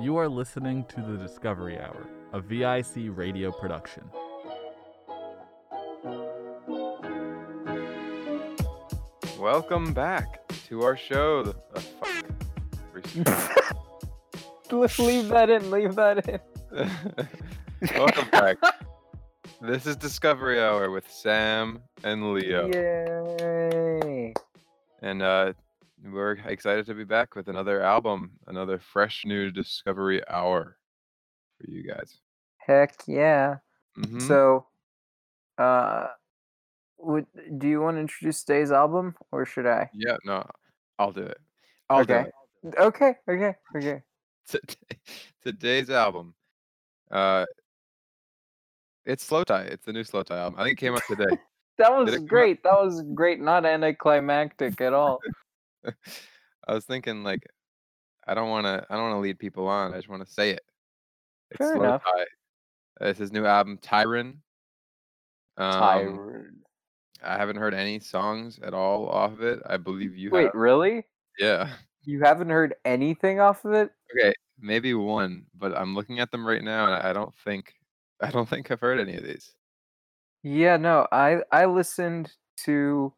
You are listening to the Discovery Hour, a VIC radio production. Welcome back to our show. Leave that in. Welcome back. This is Discovery Hour with Sam and Leo. Yay! And we're excited to be back with another album, another fresh new Discovery Hour for you guys. Heck yeah. Mm-hmm. So, do you want to introduce today's album, or should I? Yeah, no, I'll do it. Okay. Today's album, it's Slowthai. It's the new Slowthai album. I think it came out today. That was great. Not anticlimactic at all. I was thinking, I don't want to lead people on. I just want to say it. It's Fair Slowthai. Enough. It's his new album, Tyron. Tyron. I haven't heard any songs at all off of it. I believe you have. Wait, really? Yeah. You haven't heard anything off of it? Okay, maybe one, but I'm looking at them right now, and I don't think I've heard any of these. Yeah, no, I listened to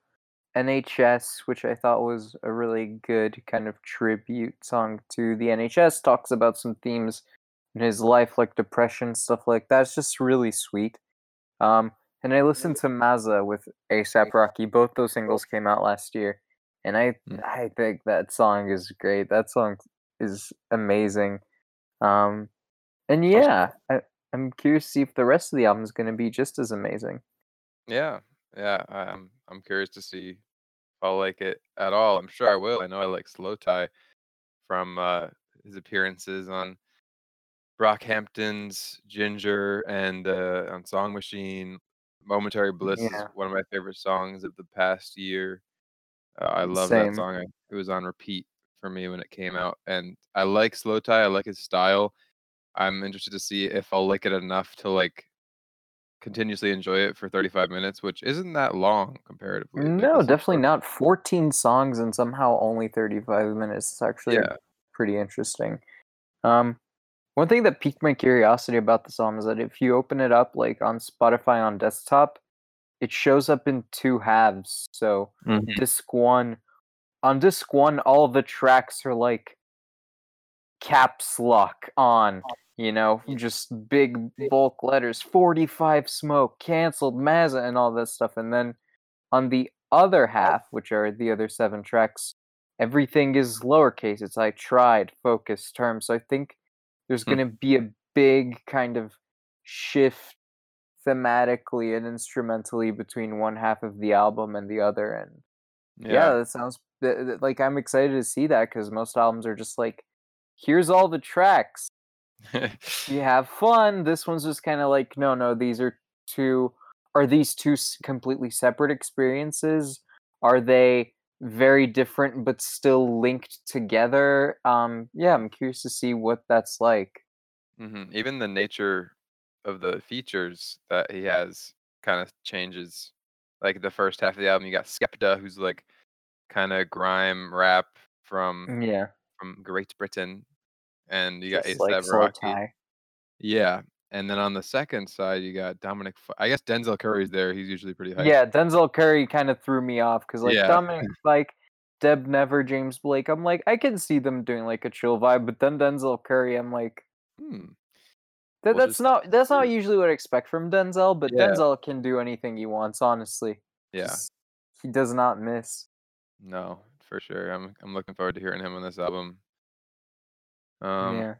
NHS, which I thought was a really good kind of tribute song to the NHS, talks about some themes in his life, like depression, stuff like that. It's just really sweet. And I listened to Mazza with A$AP Rocky. Both those singles came out last year. And I think that song is great. That song is amazing. And yeah, I'm curious to see if the rest of the album is going to be just as amazing. Yeah. I'm curious to see if I'll like it at all. I'm sure I will. I know I like Slowthai from his appearances on Brockhampton's Ginger and on Song Machine. Momentary Bliss is one of my favorite songs of the past year. I love that song. It was on repeat for me when it came out. And I like Slowthai. I like his style. I'm interested to see if I'll like it enough to continuously enjoy it for 35 minutes, which isn't that long comparatively. No, definitely not. 14 songs and somehow only 35 minutes. It's actually pretty interesting. One thing that piqued my curiosity about the album is that if you open it up on Spotify on desktop, it shows up in two halves. So on disc one, all the tracks are caps lock on, just big bulk letters, 45 Smoke, canceled, Mazza, and all that stuff. And then on the other half, which are the other seven tracks, everything is lowercase. It's I tried, focus, term. So I think there's going to be a big kind of shift thematically and instrumentally between one half of the album and the other, and that sounds like I'm excited to see that, because most albums are just here's all the tracks, you have fun. This one's just kind of no, these two completely separate experiences? Are they very different but still linked together? I'm curious to see what that's like. Even the nature of the features that he has kind of changes. The first half of the album, you got Skepta, who's kind of grime rap from Great Britain, and you got A$AP Rocky. Yeah, and then on the second side, you got Dominic. I guess Denzel Curry's there. He's usually pretty high. Yeah, Denzel Curry kind of threw me off because Dominic Fike, Deb Never, James Blake. I'm I can see them doing a chill vibe, but then Denzel Curry, I'm That's not usually what I expect from Denzel, but Denzel can do anything he wants, honestly. Yeah. He does not miss. No, for sure. I'm looking forward to hearing him on this album. So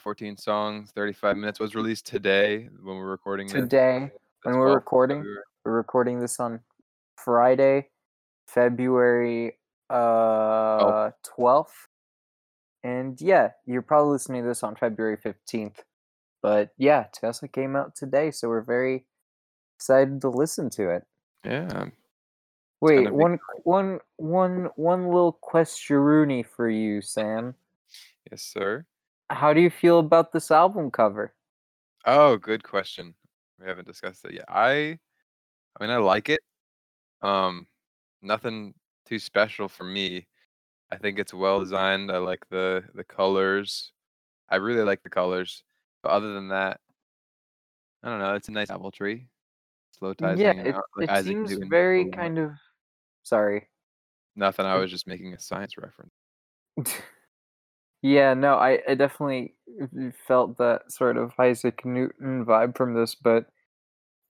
14 songs, 35 minutes. Was released today when we're recording this. Today, when we're recording. We're recording this on Friday, February 12th. And you're probably listening to this on February 15th. But Tesla came out today, so we're very excited to listen to it. Yeah. Wait, one little question for you, Sam. Yes, sir. How do you feel about this album cover? Oh, good question. We haven't discussed it yet. I mean, I like it. Nothing too special for me. I think it's well designed. I like the colors. I really like the colors. But other than that, I don't know. It's a nice apple tree. Slowthai. Yeah, it seems very kind of. Sorry. Nothing. I was just making a science reference. Yeah, no, I definitely felt that sort of Isaac Newton vibe from this, but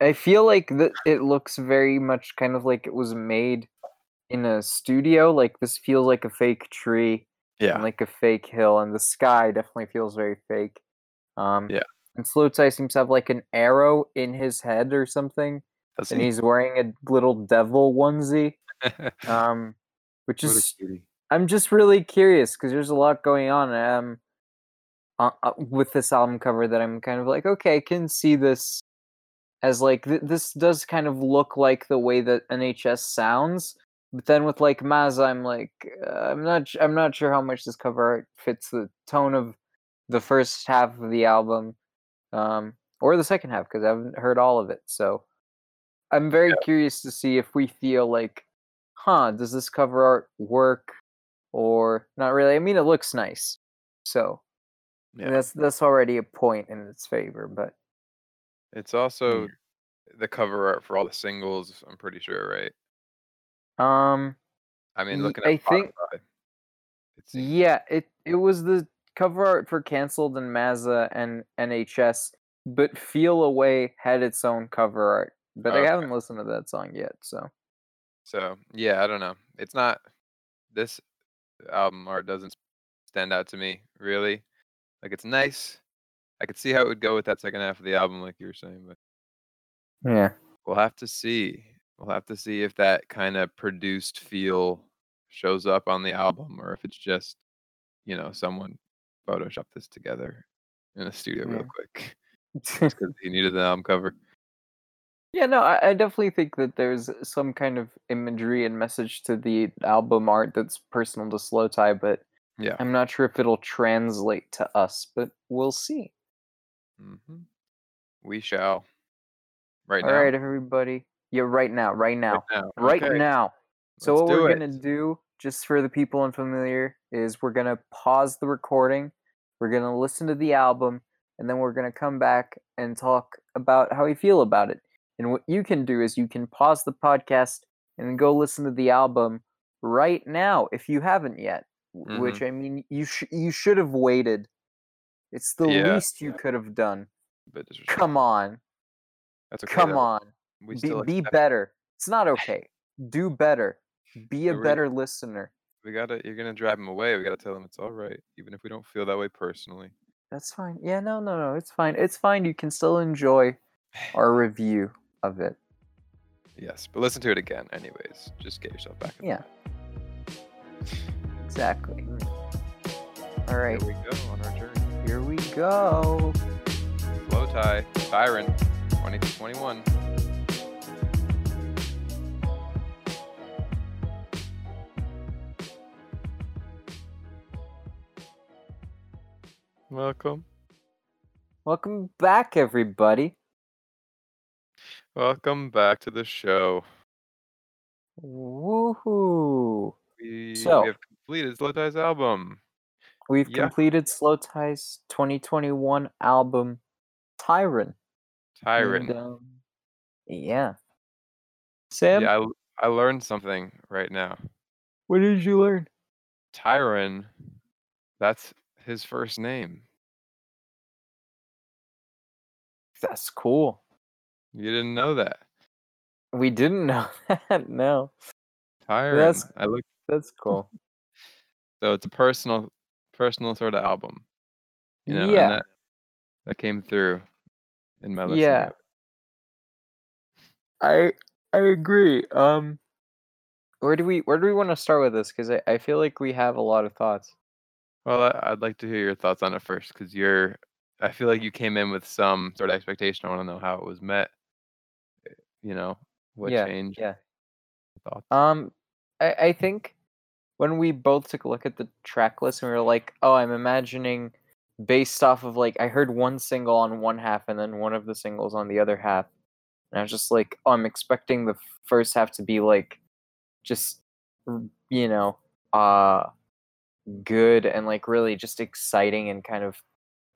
I feel like it looks very much kind of like it was made in a studio. Like, this feels like a fake tree. Yeah. And like a fake hill, and the sky definitely feels very fake. Yeah. And Slowthai seems to have like an arrow in his head or something. And he's wearing a little devil onesie. Which is... I'm just really curious, because there's a lot going on with this album cover that I'm kind of like, okay, I can see this as like, this does kind of look like the way that NHS sounds, but then with like Mazza, I'm like, I'm not sure how much this cover art fits the tone of the first half of the album, or the second half, because I haven't heard all of it, so I'm very curious to see if we feel like, does this cover art work? Or not really. I mean, it looks nice, so and that's already a point in its favor. But it's also the cover art for all the singles. I'm pretty sure, right? I mean, looking at Spotify, it was the cover art for Cancelled and Mazza and NHS, but Feel Away had its own cover art. But I haven't listened to that song yet, so yeah, I don't know. It's not this. Album art doesn't stand out to me really. Like, it's nice. I could see how it would go with that second half of the album, like you were saying, but yeah, we'll have to see. We'll have to see if that kind of produced feel shows up on the album, or if it's just, you know, someone photoshopped this together in a studio real quick because he needed the album cover. Yeah, no, I definitely think that there's some kind of imagery and message to the album art that's personal to Slowthai, but I'm not sure if it'll translate to us, but we'll see. Mm-hmm. We shall. All right, everybody. Yeah, right now. So let's what we're going to do, just for the people unfamiliar, is we're going to pause the recording, we're going to listen to the album, and then we're going to come back and talk about how we feel about it. And what you can do is you can pause the podcast and go listen to the album right now if you haven't yet. Mm-hmm. Which, I mean, you should have waited. It's the least you could have done. But come on. That's okay. Come on. We still be better. It's not okay. Do better. Be a better listener. You're gonna drive them away. We gotta tell them it's all right, even if we don't feel that way personally. That's fine. Yeah, no, it's fine. It's fine. You can still enjoy our review of it. Yes, but listen to it again anyways. Just get yourself back in exactly. All right, here we go on our journey. Here we go. Slowthai, Tyron, 2021. Welcome back, everybody. Welcome back to the show. Woohoo! We have completed Slowthai's album. We've completed Slowthai's 2021 album, Tyron. Tyron. And, yeah. Sam? Yeah, I learned something right now. What did you learn? Tyron, that's his first name. That's cool. You didn't know that. We didn't know that. No. Tyron. That's cool. So it's a personal sort of album. You know, and that came through in my listening. Yeah. I agree. Where do we want to start with this? Because I feel like we have a lot of thoughts. Well, I'd like to hear your thoughts on it first, because I feel like you came in with some sort of expectation. I want to know how it was met. You know, what changed? Yeah. Thoughts? I think when we both took a look at the track list and we were like, oh, I'm imagining based off of like, I heard one single on one half and then one of the singles on the other half. And I was just like, oh, I'm expecting the first half to be like, just, you know, good and like really just exciting and kind of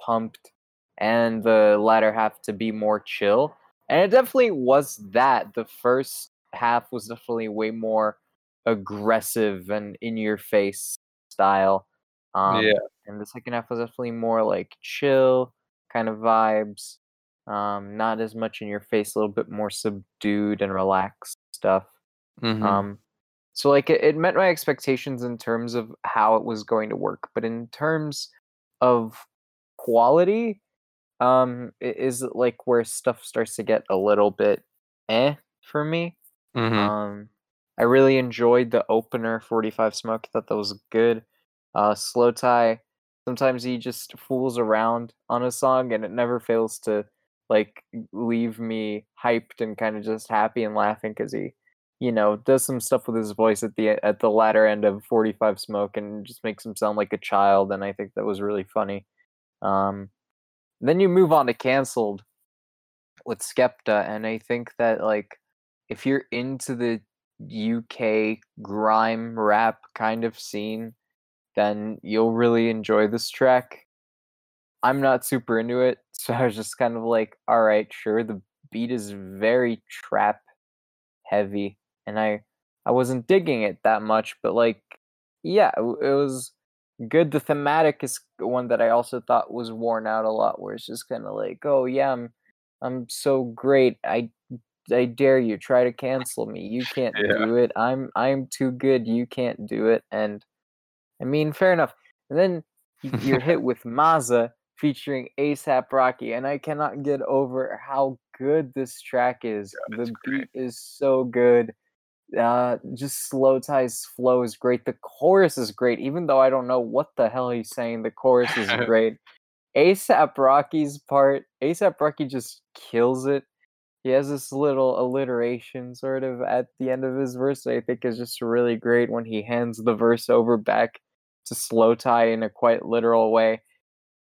pumped and the latter half to be more chill. And it definitely was that. The first half was definitely way more aggressive and in-your-face style. Yeah. And the second half was definitely more like chill kind of vibes. Not as much in your face, a little bit more subdued and relaxed stuff. Mm-hmm. So like it met my expectations in terms of how it was going to work, but in terms of quality, it is like where stuff starts to get a little bit for me. Mm-hmm. I really enjoyed the opener 45 Smoke. I thought that was good. Slowthai, sometimes he just fools around on a song and it never fails to like leave me hyped and kind of just happy and laughing because he, does some stuff with his voice at the latter end of 45 Smoke and just makes him sound like a child, and I think that was really funny. Then you move on to Canceled with Skepta, and I think that like if you're into the UK grime rap kind of scene, then you'll really enjoy this track. I'm not super into it, so I was just kind of like, all right, sure, the beat is very trap heavy. And I wasn't digging it that much, but like, yeah, it was good. The thematic is one that I also thought was worn out a lot, where it's just kind of like, oh yeah, I'm so great. I dare you, try to cancel me. You can't do it. I'm too good. You can't do it. And I mean, fair enough. And then you're hit with Mazza featuring A$AP Rocky, and I cannot get over how good this track is. Yeah, the beat is so good. Just Slowthai's flow is great. The chorus is great, even though I don't know what the hell he's saying. The chorus is great. A$AP Rocky's part, A$AP Rocky just kills it. He has this little alliteration sort of at the end of his verse that I think is just really great when he hands the verse over back to Slowthai in a quite literal way.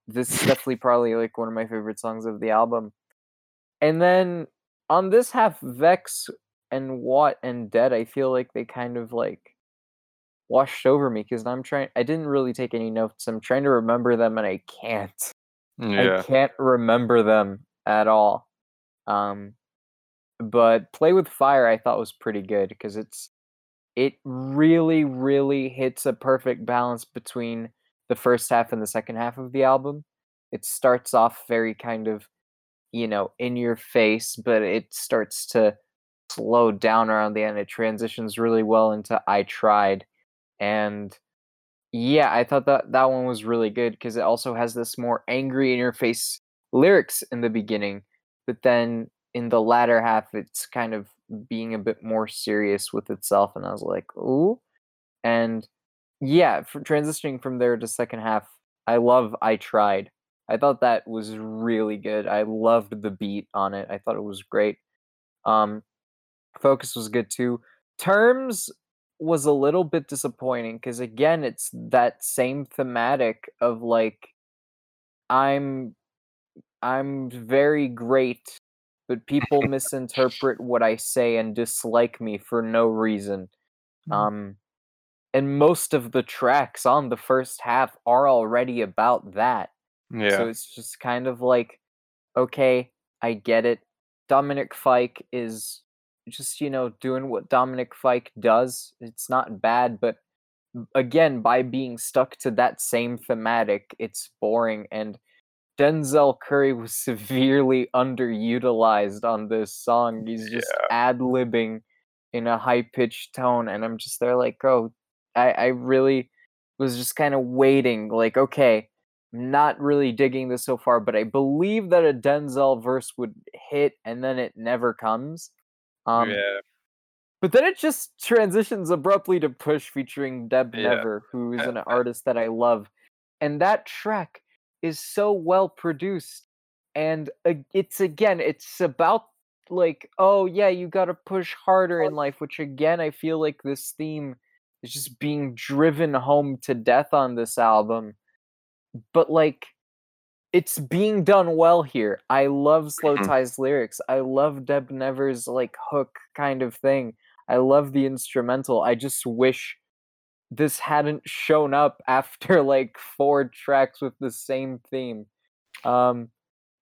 This is definitely probably like one of my favorite songs of the album. And then on this half, Vex and Watt and Dead, I feel like they kind of like washed over me because I didn't really take any notes. I'm trying to remember them and I can't. Yeah. I can't remember them at all. But Play With Fire I thought was pretty good because it really, really hits a perfect balance between the first half and the second half of the album. It starts off very kind of, in your face, but it starts to slow down around the end. It transitions really well into I Tried. And yeah, I thought that one was really good because it also has this more angry in your face lyrics in the beginning, but then in the latter half, it's kind of being a bit more serious with itself. And I was like, ooh. And yeah, for transitioning from there to second half, I love I Tried. I thought that was really good. I loved the beat on it. I thought it was great. Focus was good too. Terms was a little bit disappointing because, again, it's that same thematic of like, I'm very great, but people misinterpret what I say and dislike me for no reason. And most of the tracks on the first half are already about that. Yeah. So it's just kind of like, okay, I get it. Dominic Fike is just, doing what Dominic Fike does. It's not bad, but again, by being stuck to that same thematic, it's boring. And Denzel Curry was severely underutilized on this song. He's just ad-libbing in a high-pitched tone, and I'm just there like, oh, I really was just kind of waiting, like, okay, not really digging this so far, but I believe that a Denzel verse would hit, and then it never comes. But then it just transitions abruptly to Push featuring Deb Never, who is an artist that I love. And that track is so well produced, and it's about like, oh yeah, you gotta push harder in life, which again I feel like this theme is just being driven home to death on this album, but like it's being done well here. I love Slowthai's lyrics, I love Deb Never's like hook kind of thing, I love the instrumental. I just wish this hadn't shown up after like 4 tracks with the same theme. And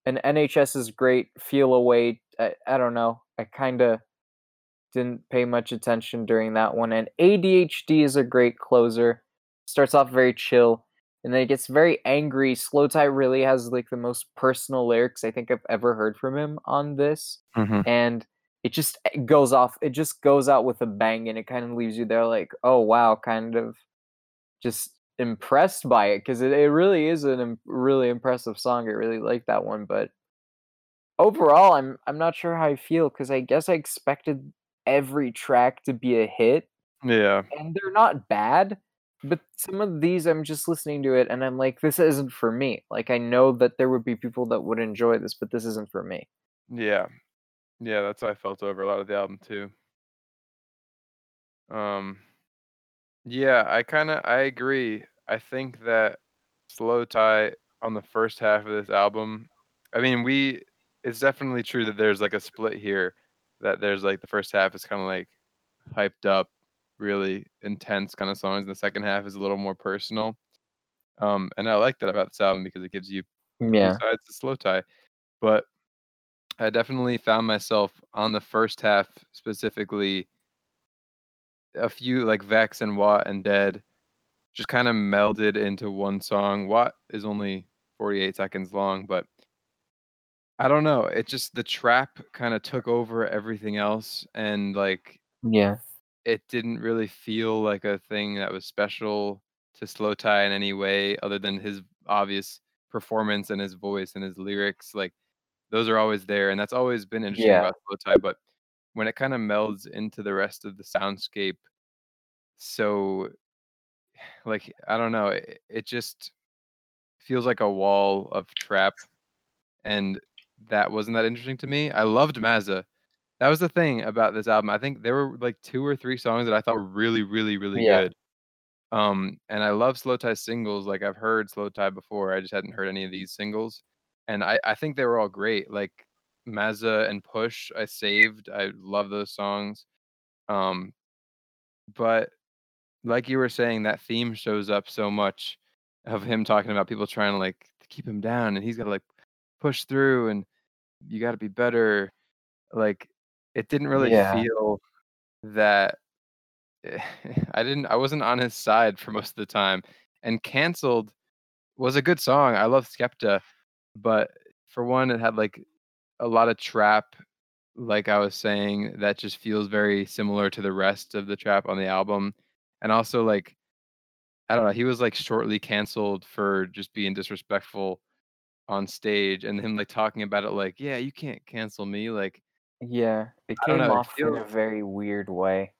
NHS is great. Feel Away, I don't know. I kind of didn't pay much attention during that one. And ADHD is a great closer. Starts off very chill, and then it gets very angry. Slowthai really has like the most personal lyrics I think I've ever heard from him on this. Mm-hmm. And it just goes out with a bang, and it kind of leaves you there like, oh wow, kind of just impressed by it, because it really is a really impressive song. I really like that one, but overall I'm not sure how I feel, because I guess I expected every track to be a hit. Yeah. And they're not bad, but some of these I'm just listening to it and I'm like, this isn't for me. Like, I know that there would be people that would enjoy this, but this isn't for me. Yeah. Yeah, that's how I felt over a lot of the album too. Yeah, I agree. I think that Slowthai on the first half of this album, I mean, it's definitely true that there's like a split here, that there's like the first half is kind of like hyped up, really intense kind of songs, and the second half is a little more personal. And I like that about this album, because it gives you both sides to Slowthai. But I definitely found myself on the first half, specifically a few like Vax and Watt and Dead just kind of melded into one song. Watt is only 48 seconds long, but I don't know. It just, the trap kind of took over everything else, and like, yeah, it didn't really feel like a thing that was special to Slowthai in any way, other than his obvious performance and his voice and his lyrics. Like, those are always there, and that's always been interesting about Slowthai. But when it kind of melds into the rest of the soundscape, so like, I don't know, it just feels like a wall of trap, and that wasn't that interesting to me. I loved Mazza. That was the thing about this album. I think there were like 2 or 3 songs that I thought were really, really, really good. And I love Slowthai singles. Like, I've heard Slowthai before, I just hadn't heard any of these singles. And I think they were all great. Like, Mazza and Push, I saved. I love those songs. But like you were saying, that theme shows up so much of him talking about people trying to, like, keep him down. And he's got to, like, push through, and you got to be better. Like, it didn't really feel that... I wasn't on his side for most of the time. And Canceled was a good song. I love Skepta. But for one, it had like a lot of trap, like I was saying, that just feels very similar to the rest of the trap on the album. And also, like, I don't know, he was like shortly canceled for just being disrespectful on stage, and him like talking about it like, yeah, you can't cancel me. Like, yeah, it came off in a very weird way.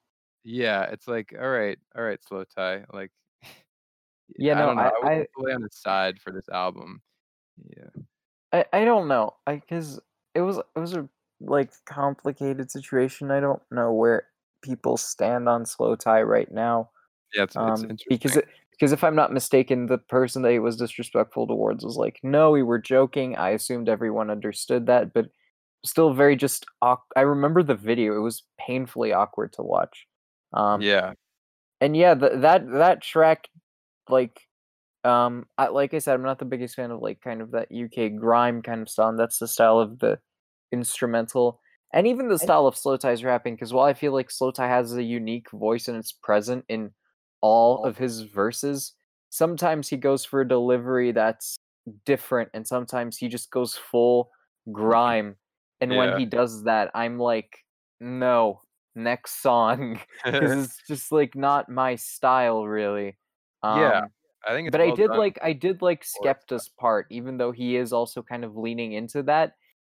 Yeah, it's like, all right, Slowthai. Like, yeah, no, I wasn't fully on his side for this album. Yeah, I don't know, because it was a like complicated situation. I don't know where people stand on Slowthai right now. Yeah, it's interesting, because if I'm not mistaken, the person that he was disrespectful towards was like, no, we were joking. I assumed everyone understood that, but still very just. I remember the video; it was painfully awkward to watch. That track, like. Like I said, I'm not the biggest fan of like kind of that UK grime kind of sound. That's the style of the instrumental, and even the style of Slowthai's rapping. Because while I feel like Slowthai has a unique voice and it's present in all of his verses, sometimes he goes for a delivery that's different, and sometimes he just goes full grime. And when he does that, I'm like, no, next song, because it's just like not my style really. I think it's but well I did like Skepta's part, even though he is also kind of leaning into that.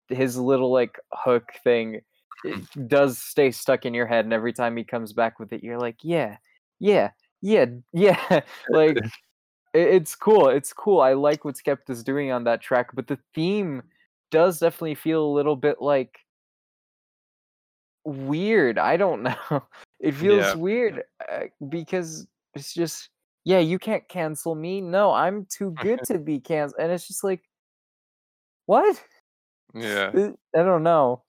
His little like hook thing does stay stuck in your head, and every time he comes back with it, you're like, yeah. Like, it's cool. I like what Skepta's doing on that track, but the theme does definitely feel a little bit like weird. I don't know. It feels weird because it's just. Yeah, you can't cancel me. No, I'm too good to be canceled. And it's just like, what? Yeah. I don't know.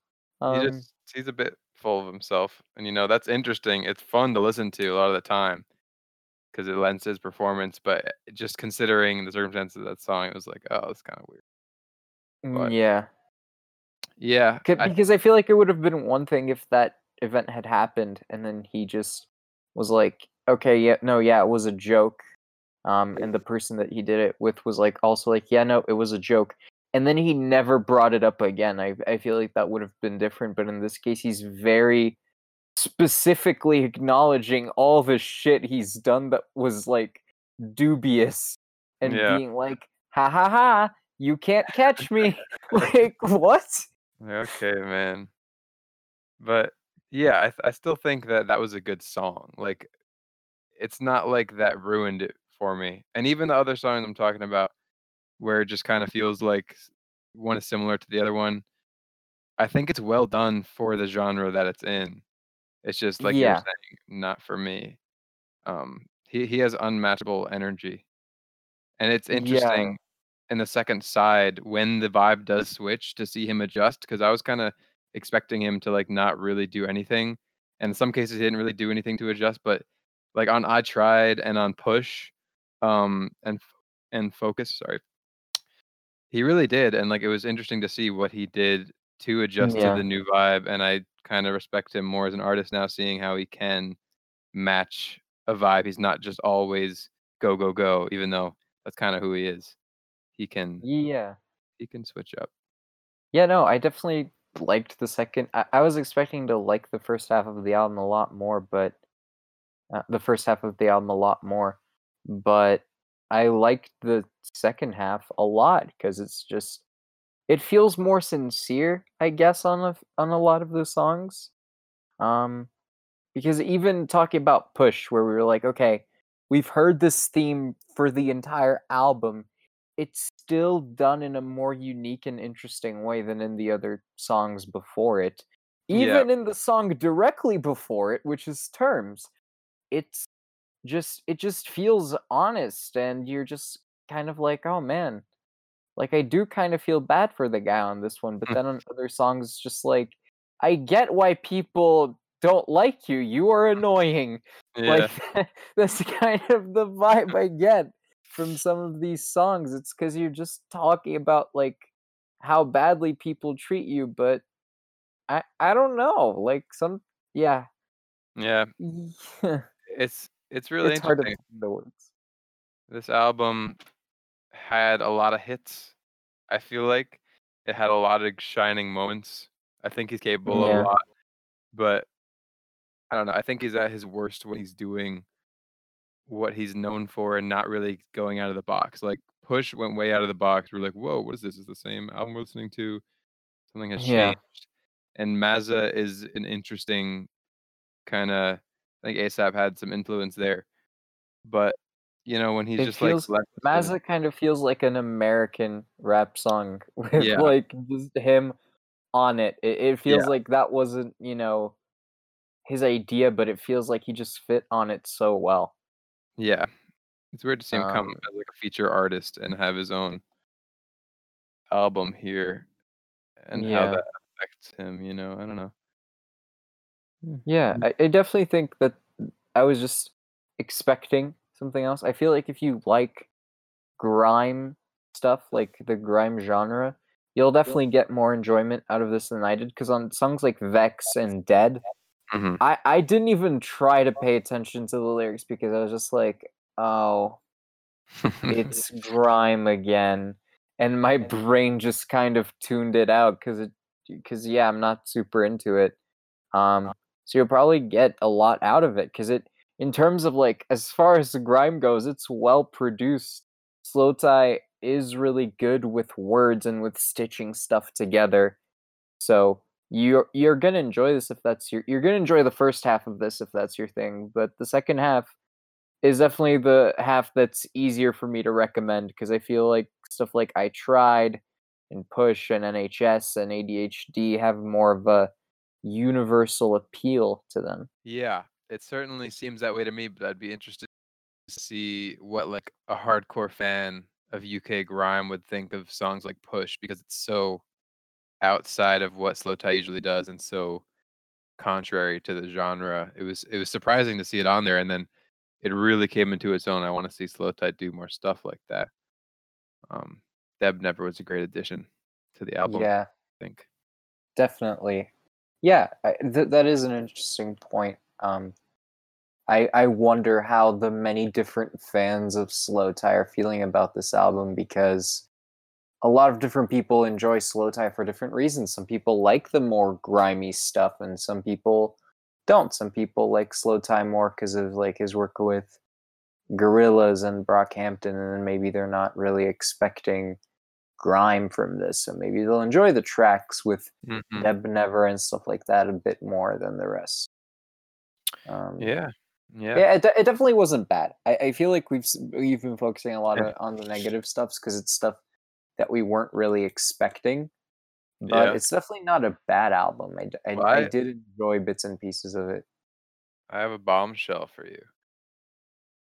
He's a bit full of himself. And, you know, that's interesting. It's fun to listen to a lot of the time because it lends his performance. But just considering the circumstances of that song, it was like, oh, it's kind of weird. But, yeah. Yeah. Because I feel like it would have been one thing if that event had happened and then he just was like, okay, yeah, no, yeah, it was a joke. And the person that he did it with was like, also like, yeah, no, it was a joke. And then he never brought it up again. I feel like that would have been different. But in this case, he's very specifically acknowledging all the shit he's done that was like dubious and being like, ha ha ha, you can't catch me. Like, what? Okay, man. But yeah, I still think that was a good song. Like, it's not like that ruined it for me. And even the other song I'm talking about, where it just kind of feels like one is similar to the other one. I think it's well done for the genre that it's in. It's just like you're saying, not for me. He has unmatchable energy. And it's interesting in the second side when the vibe does switch to see him adjust, because I was kind of expecting him to like not really do anything. And in some cases he didn't really do anything to adjust, but like on I Tried and on Push and Focus, he really did, and like it was interesting to see what he did to adjust to the new vibe. And I kind of respect him more as an artist now, seeing how he can match a vibe. He's not just always go go go, even though that's kind of who he is. He can he can switch up. Yeah, no, I definitely liked the second. I was expecting to like the first half of the album a lot more, but I liked the second half a lot because it's just, it feels more sincere, I guess, on a lot of the songs. Because even talking about Push, where we were like, okay, we've heard this theme for the entire album, it's still done in a more unique and interesting way than in the other songs before it. Even in the song directly before it, which is Terms, it just feels honest, and you're just kind of like, oh man, like I do kind of feel bad for the guy on this one. But then on other songs, it's just like, I get why people don't like you. You are annoying. Yeah. Like that's kind of the vibe I get from some of these songs. It's because you're just talking about like how badly people treat you, but I don't know. Like some yeah. It's really interesting. The words. This album had a lot of hits. I feel like it had a lot of shining moments. I think he's capable of a lot, but I don't know. I think he's at his worst when he's doing what he's known for and not really going out of the box. Like Push went way out of the box. We're like, whoa, what is this? Is the same album we're listening to? Something has changed. And Mazza is an interesting kind of. I think A$AP had some influence there, but you know when Mazza kind of feels like an American rap song with like just him on it. It feels like that wasn't, you know, his idea, but it feels like he just fit on it so well. Yeah, it's weird to see him come as like a feature artist and have his own album here, and how that affects him. You know, I don't know. Yeah, I definitely think that I was just expecting something else. I feel like if you like grime stuff, like the grime genre, you'll definitely get more enjoyment out of this than I did. Because on songs like Vex and Dead, I didn't even try to pay attention to the lyrics because I was just like, oh, it's grime again. And my brain just kind of tuned it out because I'm not super into it. So you'll probably get a lot out of it because it, in terms of like as far as the grime goes, it's well produced. Slowthai is really good with words and with stitching stuff together. So you're gonna enjoy this if that's your. You're gonna enjoy the first half of this if that's your thing. But the second half is definitely the half that's easier for me to recommend because I feel like stuff like I Tried and Push and NHS and ADHD have more of a universal appeal to them. Yeah, it certainly seems that way to me, but I'd be interested to see what like a hardcore fan of UK grime would think of songs like Push, because it's so outside of what Slowthai usually does and so contrary to the genre. It was surprising to see it on there, and then it really came into its own. I want to see Slowthai do more stuff like that. Deb Never was a great addition to the album. Yeah, I think definitely. Yeah, that is an interesting point. I wonder how the many different fans of Slowthai are feeling about this album, because a lot of different people enjoy Slowthai for different reasons. Some people like the more grimy stuff, and some people don't. Some people like Slowthai more because of like his work with Gorillaz and Brockhampton, and then maybe they're not really expecting grime from this, so maybe they'll enjoy the tracks with Deb Never and stuff like that a bit more than the rest. It definitely wasn't bad. I feel like we've been focusing a lot on the negative stuff because it's stuff that we weren't really expecting, but it's definitely not a bad album. I did enjoy bits and pieces of it. I have a bombshell for you.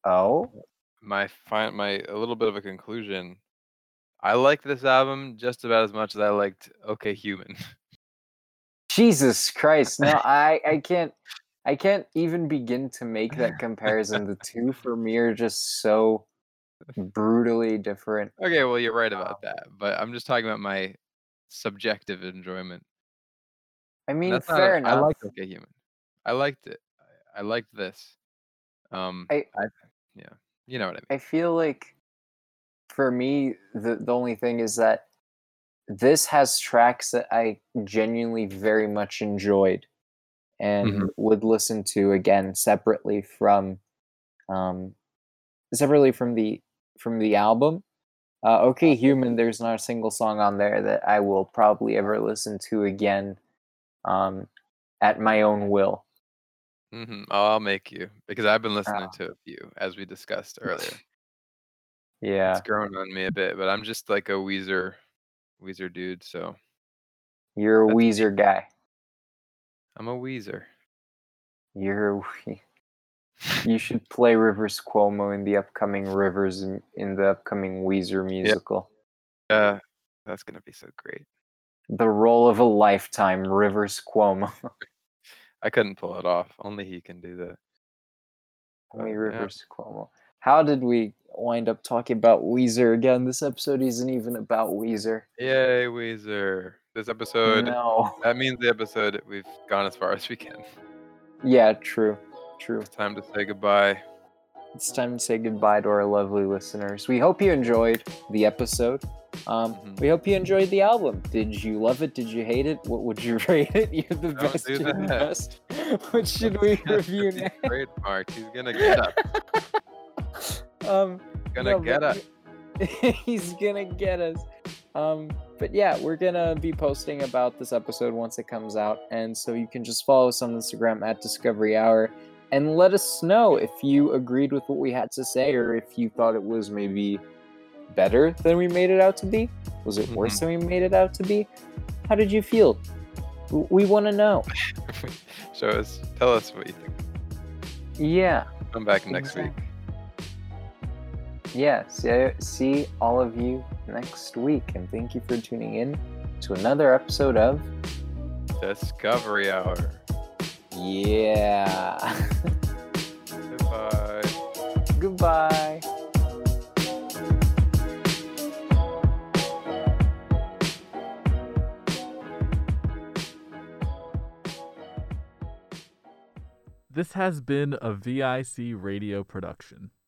Oh, my a little bit of a conclusion. I liked this album just about as much as I liked Okay Human. Jesus Christ. No, I can't even begin to make that comparison. The two for me are just so brutally different. Okay, well, you're right about that, but I'm just talking about my subjective enjoyment. I mean, fair enough. I liked Okay Human. I liked it. I liked this. You know what I mean. I feel like for me, the only thing is that this has tracks that I genuinely very much enjoyed and would listen to again separately from the album. Okay Human, there's not a single song on there that I will probably ever listen to again at my own will. I'll make you, because I've been listening to a few, as we discussed earlier. Yeah, it's grown on me a bit, but I'm just like a Weezer dude. So you're a Weezer guy. I'm a Weezer. You should play Rivers Cuomo in the upcoming Weezer musical. Yeah, that's gonna be so great. The role of a lifetime, Rivers Cuomo. I couldn't pull it off. Only he can do that. Only Rivers Cuomo. How did we wind up talking about Weezer again? This episode isn't even about Weezer. Yay, Weezer. This episode... No. That means the episode we've gone as far as we can. Yeah, true. It's time to say goodbye. It's time to say goodbye to our lovely listeners. We hope you enjoyed the episode. We hope you enjoyed the album. Did you love it? Did you hate it? What would you rate it? You're the best. You're the best. What should we review next? Trademark. He's gonna get up. Get up. He's gonna get us. But yeah, we're gonna be posting about this episode once it comes out, and so you can just follow us on Instagram at Discovery Hour and let us know if you agreed with what we had to say, or if you thought it was maybe better than we made it out to be. Was it worse than we made it out to be? How did you feel? We want to know. Tell us what you think. Yeah. Come back next week. Yeah. See all of you next week, and thank you for tuning in to another episode of Discovery Hour. Yeah. Goodbye. This has been a VIC Radio production.